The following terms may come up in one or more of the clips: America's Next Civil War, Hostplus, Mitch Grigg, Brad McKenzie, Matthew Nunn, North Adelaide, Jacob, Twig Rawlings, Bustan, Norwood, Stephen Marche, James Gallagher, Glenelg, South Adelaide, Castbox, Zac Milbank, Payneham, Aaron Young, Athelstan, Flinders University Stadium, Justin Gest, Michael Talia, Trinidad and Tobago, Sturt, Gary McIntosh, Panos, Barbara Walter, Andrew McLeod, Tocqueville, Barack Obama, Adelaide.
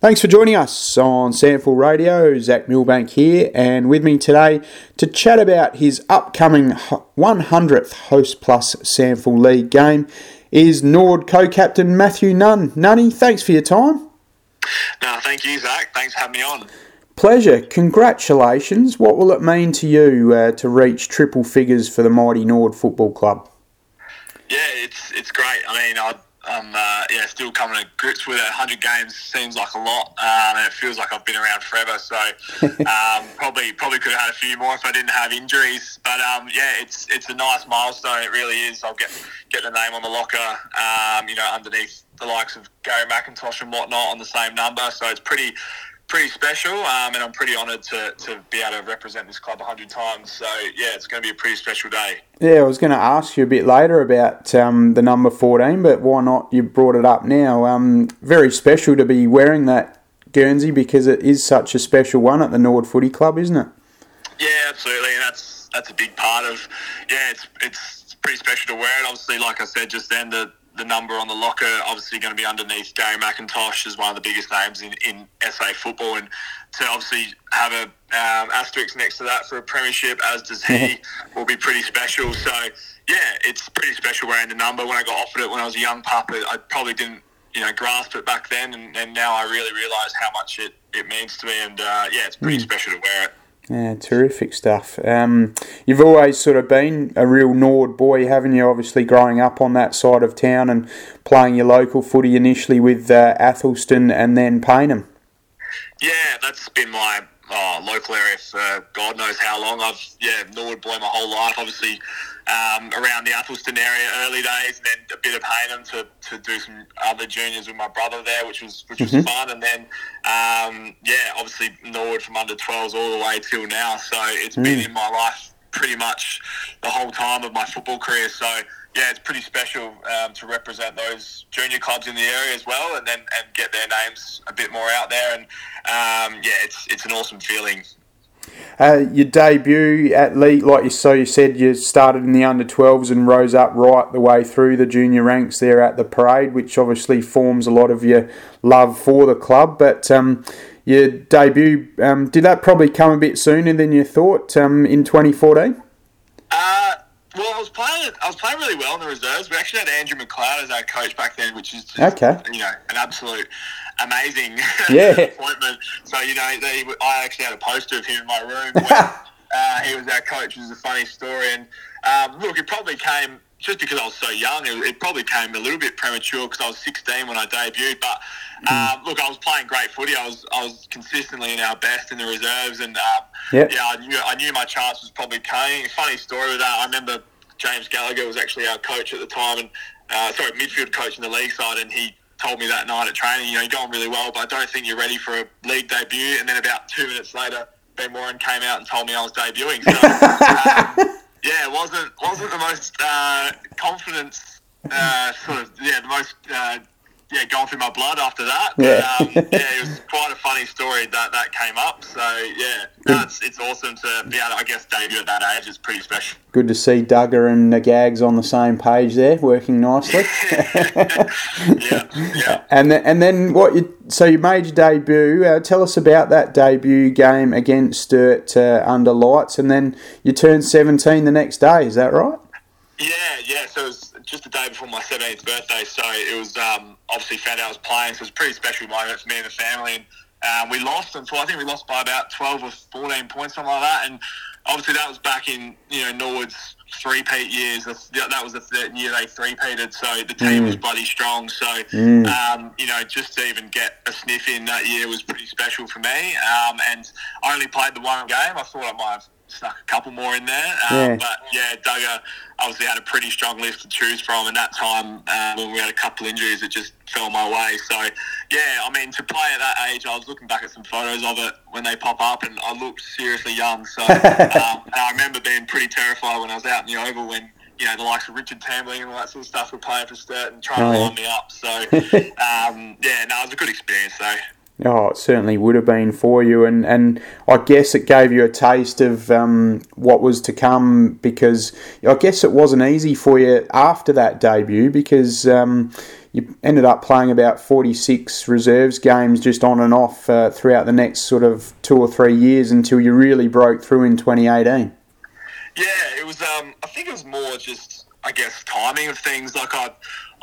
Thanks for joining us on SANFL Radio. Zac Milbank here, and with me today to chat about his upcoming 100th Hostplus SANFL League game is Norwood co-captain Matthew Nunn. Nunny, thanks for your time. No, thank you, Zac. Thanks for having me on. Pleasure. Congratulations. What will it mean to you to reach triple figures for the mighty Norwood Football Club? Yeah, it's great. I mean, I'm still coming to grips with it. 100 games seems like a lot, and it feels like I've been around forever. So probably could have had a few more if I didn't have injuries. But it's a nice milestone. It really is. I'll get the name on the locker, underneath the likes of Gary McIntosh and whatnot on the same number. So it's pretty special, and I'm pretty honoured to be able to represent this club 100 times. So, yeah, it's going to be a pretty special day. Yeah, I was going to ask you a bit later about the number 14, but why not? You brought it up now. Very special to be wearing that Guernsey because it is such a special one at the Norwood Footy Club, isn't it? Yeah, absolutely, and that's a big part of... Yeah, it's pretty special to wear it. Obviously, like I said just then, the number on the locker obviously going to be underneath Gary McIntosh, is one of the biggest names in SA football, and to obviously have an asterisk next to that for a premiership, as does he, will be pretty special. So yeah, it's pretty special wearing the number. When I got offered it when I was a young pup, I probably didn't grasp it back then, and now I really realise how much it means to me, and it's pretty special to wear it. Yeah, terrific stuff. You've always sort of been a real Norwood boy, haven't you? Obviously, growing up on that side of town and playing your local footy initially with Athelstan and then Payneham. Yeah, that's been my local area for God knows how long. Norwood boy my whole life, obviously. Around the Athelstan area early days, and then a bit of Payneham to do some other juniors with my brother there, which was fun. And then, obviously Norwood from under 12s all the way till now. So it's been in my life pretty much the whole time of my football career. So yeah, it's pretty special to represent those junior clubs in the area as well, and then get their names a bit more out there. And it's an awesome feeling. Your debut at league, you said, you started in the under-12s and rose up right the way through the junior ranks there at the Parade, which obviously forms a lot of your love for the club. But your debut, did that probably come a bit sooner than you thought in 2014? Well, I was playing really well in the reserves. We actually had Andrew McLeod as our coach back then, which is just, an absolute amazing appointment. So, I actually had a poster of him in my room when he was our coach, which is a funny story. And it probably came, just because I was so young, it probably came a little bit premature because I was 16 when I debuted. But I was playing great footy. I was consistently in our best in the reserves, and I knew my chance was probably coming. Funny story with that. I remember James Gallagher was actually our coach at the time, and midfield coach in the league side, and he told me that night at training, you're going really well, but I don't think you're ready for a league debut. And then about 2 minutes later, Ben Warren came out and told me I was debuting. So it wasn't the most confidence the most. Going through my blood after that. But, it was quite a funny story that came up. So, it's awesome to be able to, debut at that age. It's pretty special. Good to see Duggar and Nagags on the same page there, working nicely. yeah. And then what you... So you made your debut. Tell us about that debut game against Sturt under lights, and then you turned 17 the next day. Is that right? Yeah, so it was just the day before my 17th birthday, so it was obviously found out I was playing, so it was a pretty special moment for me and the family, and we lost, and so I think we lost by about 12 or 14 points, something like that, and obviously that was back in, Norwood's three-peat years. That was the third year they three-peated, so the team was bloody strong, so, just to even get a sniff in that year was pretty special for me, and I only played the one game. I thought I might have snuck a couple more in there, but Duggar obviously had a pretty strong list to choose from, and that time when we had a couple injuries, it just fell my way. So to play at that age, I was looking back at some photos of it when they pop up, and I looked seriously young. So and I remember being pretty terrified when I was out in the Oval when the likes of Richard Tambling and all that sort of stuff were playing for Sturt and trying to line me up. So it was a good experience though. Oh, it certainly would have been for you, and I guess it gave you a taste of what was to come, because I guess it wasn't easy for you after that debut, because you ended up playing about 46 reserves games just on and off throughout the next sort of 2 or 3 years until you really broke through in 2018. Yeah, it was. I think it was more just, I guess, timing of things. Like I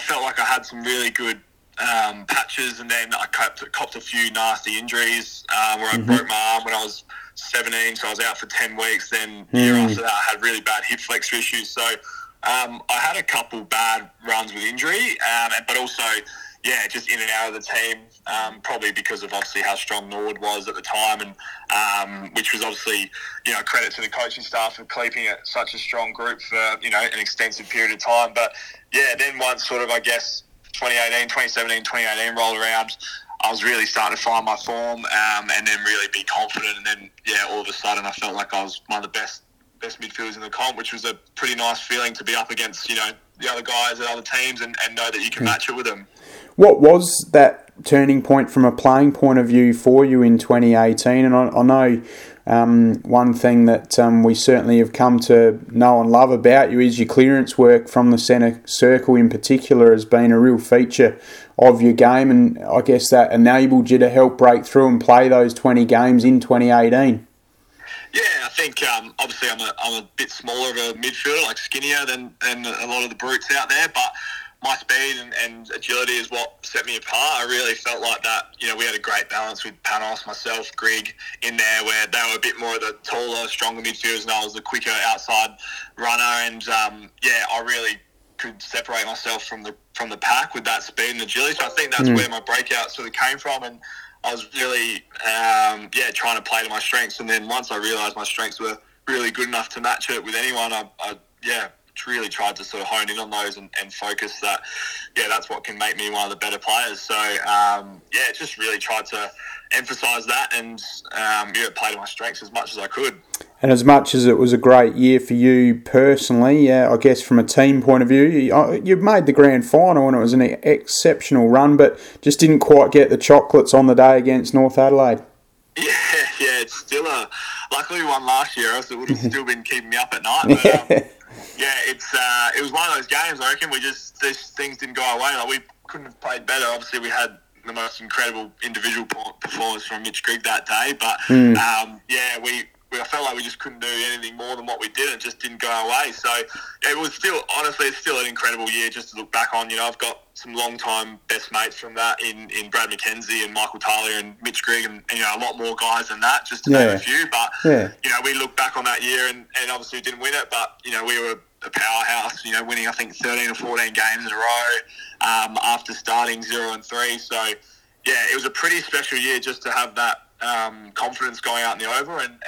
felt like I had some really good patches, and then I copped a few nasty injuries where I broke my arm when I was 17, so I was out for 10 weeks. Then the year after that, I had really bad hip flexor issues. So I had a couple bad runs with injury, but also, yeah, just in and out of the team, probably because of obviously how strong Norwood was at the time, and which was obviously, you know, credit to the coaching staff for keeping it such a strong group for, you know, an extensive period of time. But yeah, then once sort of, I guess, 2017, 2018 rolled around, I was really starting to find my form, and then really be confident, and then yeah, all of a sudden I felt like I was one of the best midfielders in the comp, which was a pretty nice feeling to be up against, you know, the other guys at other teams and know that you can match it with them. What was that turning point from a playing point of view for you in 2018? And I know one thing that we certainly have come to know and love about you is your clearance work from the centre circle in particular has been a real feature of your game, and I guess that enabled you to help break through and play those 20 games in 2018. Yeah, I think obviously I'm a bit smaller of a midfielder, like skinnier than a lot of the brutes out there, but my speed and agility is what set me apart. I really felt like that, you know, we had a great balance with Panos, myself, Grigg in there, where they were a bit more of the taller, stronger midfielders and I was the quicker outside runner, and yeah, I really could separate myself from the pack with that speed and agility. So I think that's where my breakout sort of came from, and I was really, trying to play to my strengths. And then once I realised my strengths were really good enough to match it with anyone, I really tried to sort of hone in on those and focus that. Yeah, that's what can make me one of the better players. So, just really tried to emphasise that and play to my strengths as much as I could. And as much as it was a great year for you personally, I guess from a team point of view, you made the grand final and it was an exceptional run, but just didn't quite get the chocolates on the day against North Adelaide. Yeah, it's still luckily we won last year, else it would have still been keeping me up at night. But, it was one of those games, I reckon, these things didn't go our way. Like, we couldn't have played better. Obviously, we had the most incredible individual performance from Mitch Grigg that day, but I felt like we just couldn't do anything more than what we did, and it just didn't go our way. So it was still, honestly, it's still an incredible year just to look back on. You know, I've got some long-time best mates from that in Brad McKenzie and Michael Talia and Mitch Grigg and, you know, a lot more guys than that, just to name a few. But, you know, we look back on that year and obviously didn't win it, but, you know, we were a powerhouse, you know, winning, I think, 13 or 14 games in a row after starting 0-3. So, yeah, it was a pretty special year just to have that confidence going out in the over, and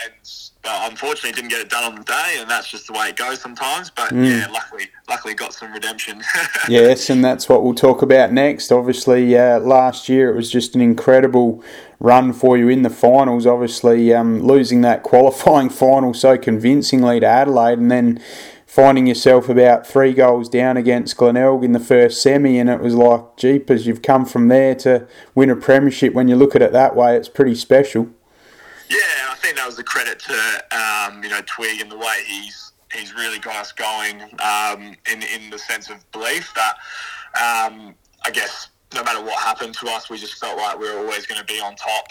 unfortunately didn't get it done on the day, and that's just the way it goes sometimes. But luckily got some redemption. Yes, and that's what we'll talk about next. Obviously, last year it was just an incredible run for you in the finals. Obviously, losing that qualifying final so convincingly to Adelaide, and then finding yourself about 3 goals down against Glenelg in the first semi, and it was like, jeepers, you've come from there to win a premiership. When you look at it that way, it's pretty special. Yeah, I think that was a credit to Twig and the way he's really got us going in the sense of belief that I guess no matter what happened to us, we just felt like we were always going to be on top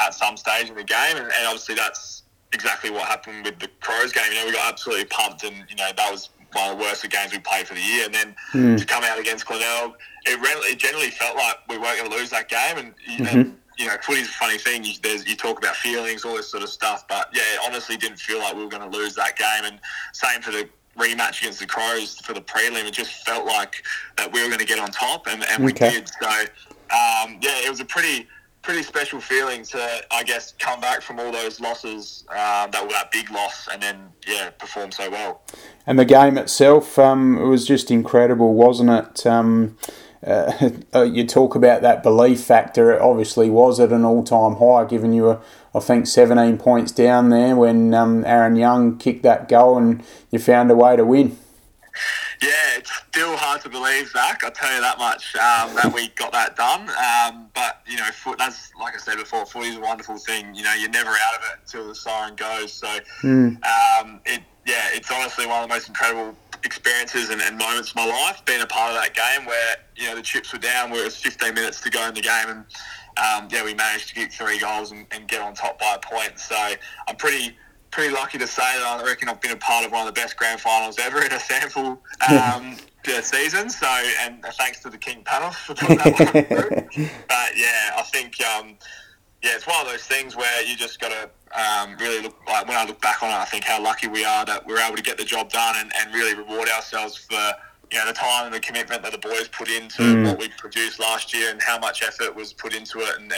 at some stage in the game, and obviously that's exactly what happened with the Crows game. You know, we got absolutely pumped, and you know that was one of the worst of games we played for the year. And then to come out against Glenelg, it generally felt like we weren't going to lose that game. And you know, footy's a funny thing. You talk about feelings, all this sort of stuff, but yeah, it honestly didn't feel like we were going to lose that game. And same for the rematch against the Crows for the prelim. It just felt like that we were going to get on top, and we did. So it was a pretty special feeling to, I guess, come back from all those losses, that big loss, and then, perform so well. And the game itself, it was just incredible, wasn't it? You talk about that belief factor. It obviously was at an all-time high, giving you, 17 points down there when Aaron Young kicked that goal and you found a way to win. Yeah, it's still hard to believe, Zac, I'll tell you that much, that we got that done. But, you know, that's, like I said before, footy's a wonderful thing. You know, you're never out of it until the siren goes. So, it's honestly one of the most incredible experiences and moments of my life, being a part of that game where, you know, the chips were down, where it was 15 minutes to go in the game, and we managed to get 3 goals and get on top by a point. So I'm pretty lucky to say that I reckon I've been a part of one of the best grand finals ever in a SANFL season. So, and thanks to the King Panos for putting that one through. But yeah, I think it's one of those things where you just got to really look. Like, when I look back on it, I think how lucky we are that we're able to get the job done and really reward ourselves for, you know, the time and the commitment that the boys put into what we produced last year and how much effort was put into it. And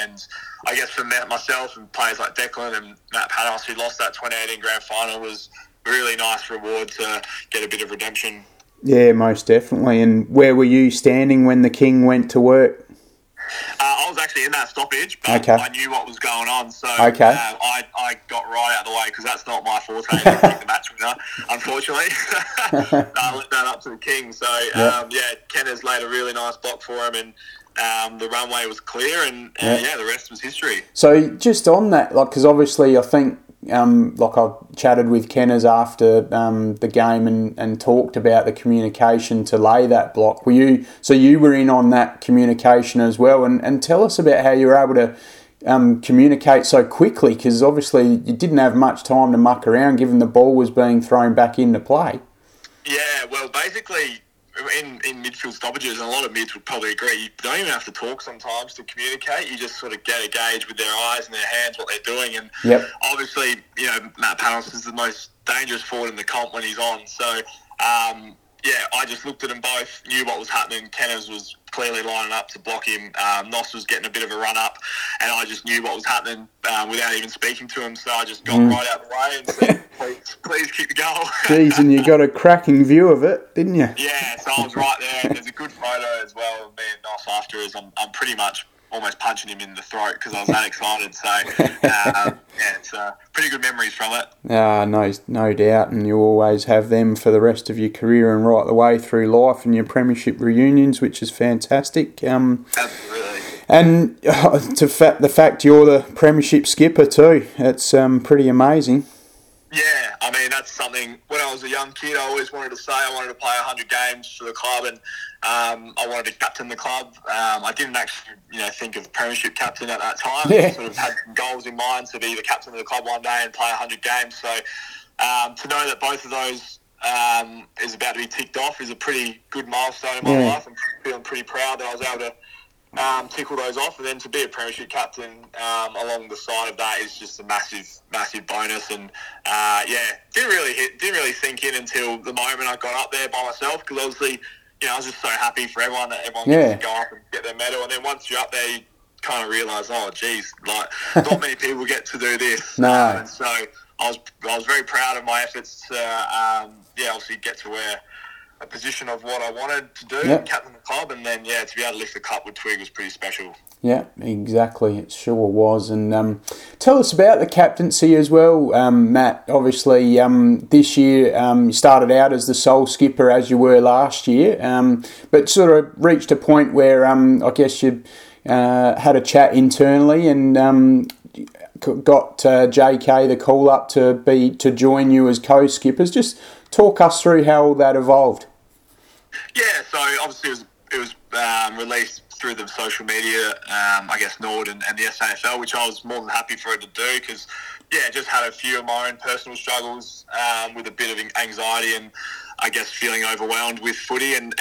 I guess for myself and players like Declan and Matt Panos, who lost that 2018 grand final, was a really nice reward to get a bit of redemption. Yeah, most definitely. And where were you standing when the King went to work? I was actually in that stoppage, but I knew what was going on, so I got right out of the way, because that's not my forte, I think, the match winner, unfortunately. I left that up to the King, so Kenner's laid a really nice block for him, and the runway was clear, and the rest was history. So just on that, because obviously I think, I chatted with Kenners after the game and talked about the communication to lay that block. You were in on that communication as well, and tell us about how you were able to communicate so quickly, because obviously you didn't have much time to muck around given the ball was being thrown back into play. Yeah, well, basically in midfield stoppages, and a lot of mids would probably agree, you don't even have to talk sometimes to communicate. You just sort of get a gauge with their eyes and their hands what they're doing. And obviously, you know, Matt Panos is the most dangerous forward in the comp when he's on. So, I just looked at them both, knew what was happening. Kenners was clearly lining up to block him. Noss was getting a bit of a run-up, and I just knew what was happening without even speaking to him. So I just got right out of the way and said, please keep the goal. Jeez, and you got a cracking view of it, didn't you? Yeah, so I was right there. And there's a good photo as well of me and Noss afterwards. I'm pretty much almost punching him in the throat because I was that excited. So, it's pretty good memories from it. No doubt. And you always have them for the rest of your career and right the way through life and your premiership reunions, which is fantastic. Absolutely. And the fact you're the premiership skipper too, it's pretty amazing. Yeah, I mean, that's something. When I was a young kid, I always wanted to say I wanted to play 100 games for the club, and I wanted to captain the club. I didn't actually, think of premiership captain at that time. Yeah. I sort of had some goals in mind to be the captain of the club one day and play 100 games. So to know that both of those is about to be ticked off is a pretty good milestone in my life. I'm feeling pretty proud that I was able to tickle those off, and then to be a premiership captain along the side of that is just a massive bonus. And didn't really sink in until the moment I got up there by myself, because obviously, I was just so happy for everyone that everyone gets to go up and get their medal. And then once you're up there, you kind of realise, not many people get to do this. No. And so I was very proud of my efforts to obviously get to where a position of what I wanted to do, captain the club, and then to be able to lift the cup with Twig was pretty special. Yeah, exactly, it sure was. And tell us about the captaincy as well, Matt. Obviously, this year you started out as the sole skipper as you were last year, but sort of reached a point where I guess you had a chat internally and got JK the call up to join you as co-skippers. Just talk us through how all that evolved. Yeah, so obviously it was released through the social media, Norwood and the SANFL, which I was more than happy for it to do, because, just had a few of my own personal struggles with a bit of anxiety and I guess feeling overwhelmed with footy and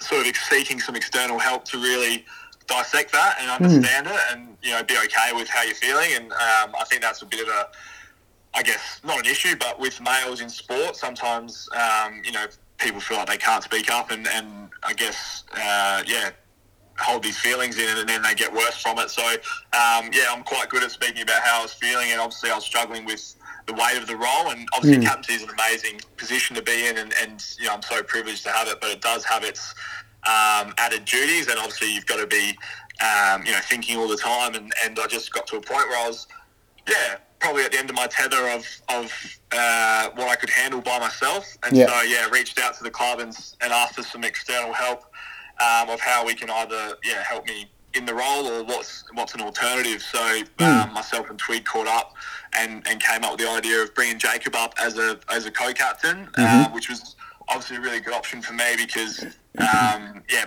sort of seeking some external help to really dissect that and understand it and, be okay with how you're feeling. And I think that's a bit of a, not an issue, but with males in sport, sometimes, people feel like they can't speak up and hold these feelings in, and then they get worse from it. So, I'm quite good at speaking about how I was feeling, and obviously I was struggling with the weight of the role, and obviously captaincy is an amazing position to be in, and I'm so privileged to have it, but it does have its added duties, and obviously you've got to be, thinking all the time, and I just got to a point where I was, probably at the end of my tether of what I could handle by myself. And so reached out to the club and asked for some external help of how we can either help me in the role or what's an alternative. So myself and Tweed caught up and came up with the idea of bringing Jacob up as a co-captain, which was obviously a really good option for me because,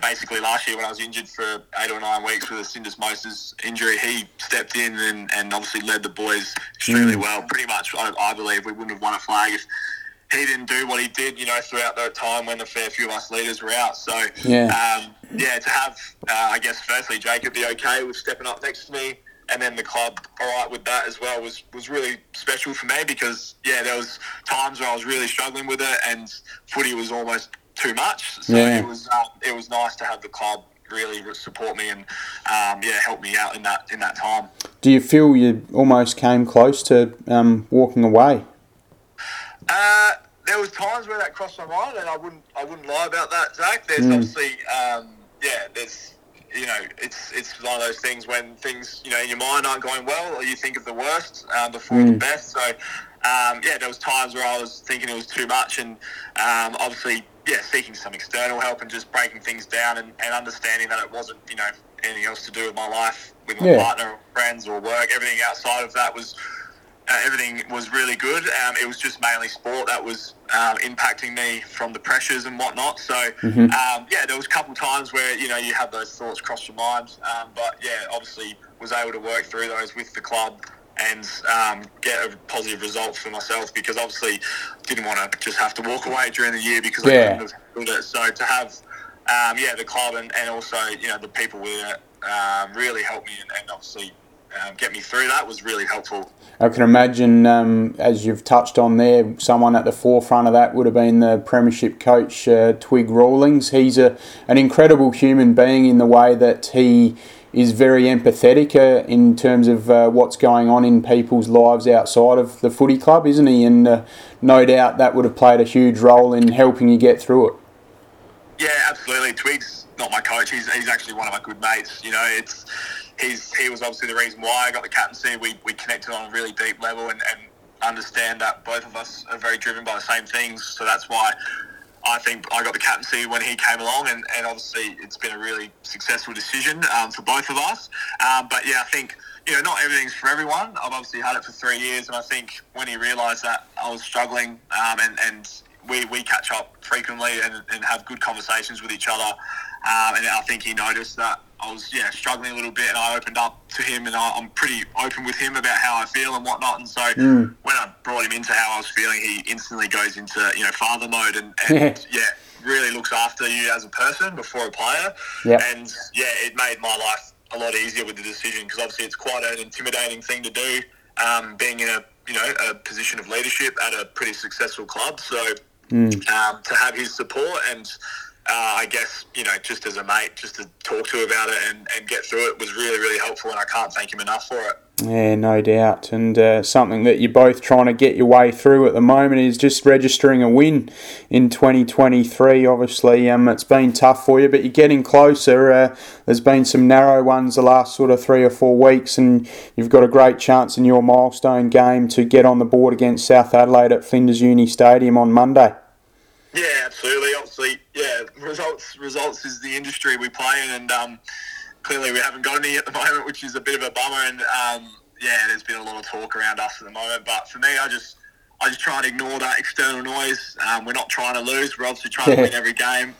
basically last year when I was injured for 8 or 9 weeks with a syndesmosis injury, he stepped in and obviously led the boys extremely well. Pretty much, I believe we wouldn't have won a flag if he didn't do what he did, throughout the time when a fair few of us leaders were out. So, to have, firstly, Jacob be okay with stepping up next to me, and then the club all right with that as well was really special for me because, there was times where I was really struggling with it and footy was almost too much. So it was nice to have the club really support me and, help me out in that time. Do you feel you almost came close to walking away? There was times where that crossed my mind, and I wouldn't lie about that, Zac. There's obviously, it's one of those things when things, in your mind aren't going well, or you think of the worst before the best. So, there was times where I was thinking it was too much, and seeking some external help and just breaking things down and understanding that it wasn't, anything else to do with my life, with my partner, friends, or work. Everything outside of that was. Everything was really good. It was just mainly sport that was impacting me from the pressures and whatnot. So, there was a couple of times where, you have those thoughts cross your mind. Obviously was able to work through those with the club and get a positive result for myself because obviously didn't want to just have to walk away during the year because I couldn't have handled it. So to have, the club and also, the people with it really helped me and obviously get me through that was really helpful. I can imagine, as you've touched on there, someone at the forefront of that would have been the Premiership coach, Twig Rawlings. He's an incredible human being in the way that he is very empathetic in terms of what's going on in people's lives outside of the footy club, isn't he? And no doubt that would have played a huge role in helping you get through it. Yeah, absolutely. Twig's not my coach. He's actually one of my good mates. He was obviously the reason why I got the captaincy. We connected on a really deep level and understand that both of us are very driven by the same things. So that's why I think I got the captaincy when he came along. And obviously it's been a really successful decision for both of us. I think, not everything's for everyone. I've obviously had it for 3 years. And I think when he realised that I was struggling we catch up frequently and have good conversations with each other. And I think he noticed that I was struggling a little bit, and I opened up to him, and I'm pretty open with him about how I feel and whatnot. And so when I brought him into how I was feeling, he instantly goes into father mode and really looks after you as a person before a player. Yep. And it made my life a lot easier with the decision because obviously it's quite an intimidating thing to do, being in a position of leadership at a pretty successful club. So to have his support and. Just as a mate, just to talk to about it and get through it was really, really helpful, and I can't thank him enough for it. Yeah, no doubt. And something that you're both trying to get your way through at the moment is just registering a win in 2023. Obviously, it's been tough for you, but you're getting closer. There's been some narrow ones the last sort of 3 or 4 weeks, and you've got a great chance in your milestone game to get on the board against South Adelaide at Flinders Uni Stadium on Monday. Yeah, absolutely. Obviously, results is the industry we play in, and clearly we haven't got any at the moment, which is a bit of a bummer. And there's been a lot of talk around us at the moment. But for me, I just try and ignore that external noise. We're not trying to lose. We're obviously trying to win every game.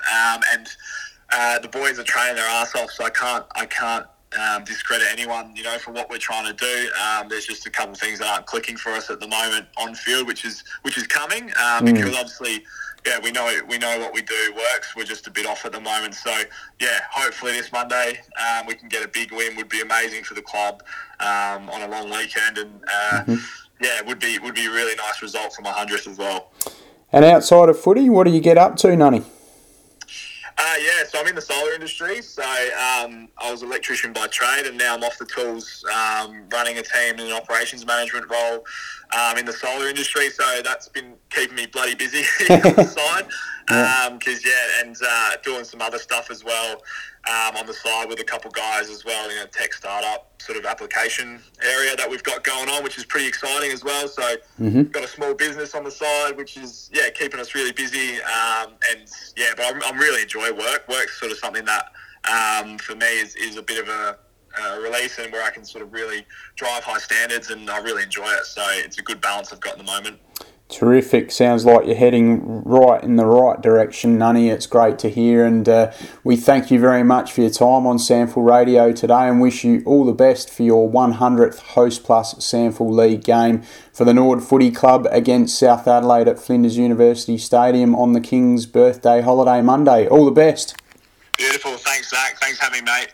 The boys are training their ass off, so I can't discredit anyone, for what we're trying to do. There's just a couple of things that aren't clicking for us at the moment on field, which is coming because obviously. Yeah, we know what we do works. We're just a bit off at the moment. So, hopefully this Monday we can get a big win. Would be amazing for the club on a long weekend. And, it would be a really nice result for my 100th as well. And outside of footy, what do you get up to, Nunny? So I'm in the solar industry. So I was an electrician by trade, and now I'm off the tools running a team in an operations management role in the solar industry. So that's been keeping me bloody busy on the side. Doing some other stuff as well on the side with a couple guys as well in a tech startup sort of application area that we've got going on, which is pretty exciting as well. So we've got a small business on the side, which is keeping us really busy. But I'm really enjoy work. Work's sort of something that for me is a bit of a release, and where I can sort of really drive high standards, and I really enjoy it. So it's a good balance I've got at the moment. Terrific. Sounds like you're heading right in the right direction, Nunny. It's great to hear, and we thank you very much for your time on SANFL Radio today and wish you all the best for your 100th Hostplus SANFL League game for the Norwood Footy Club against South Adelaide at Flinders University Stadium on the King's birthday holiday Monday. All the best. Beautiful. Thanks, Zac. Thanks for having me, mate.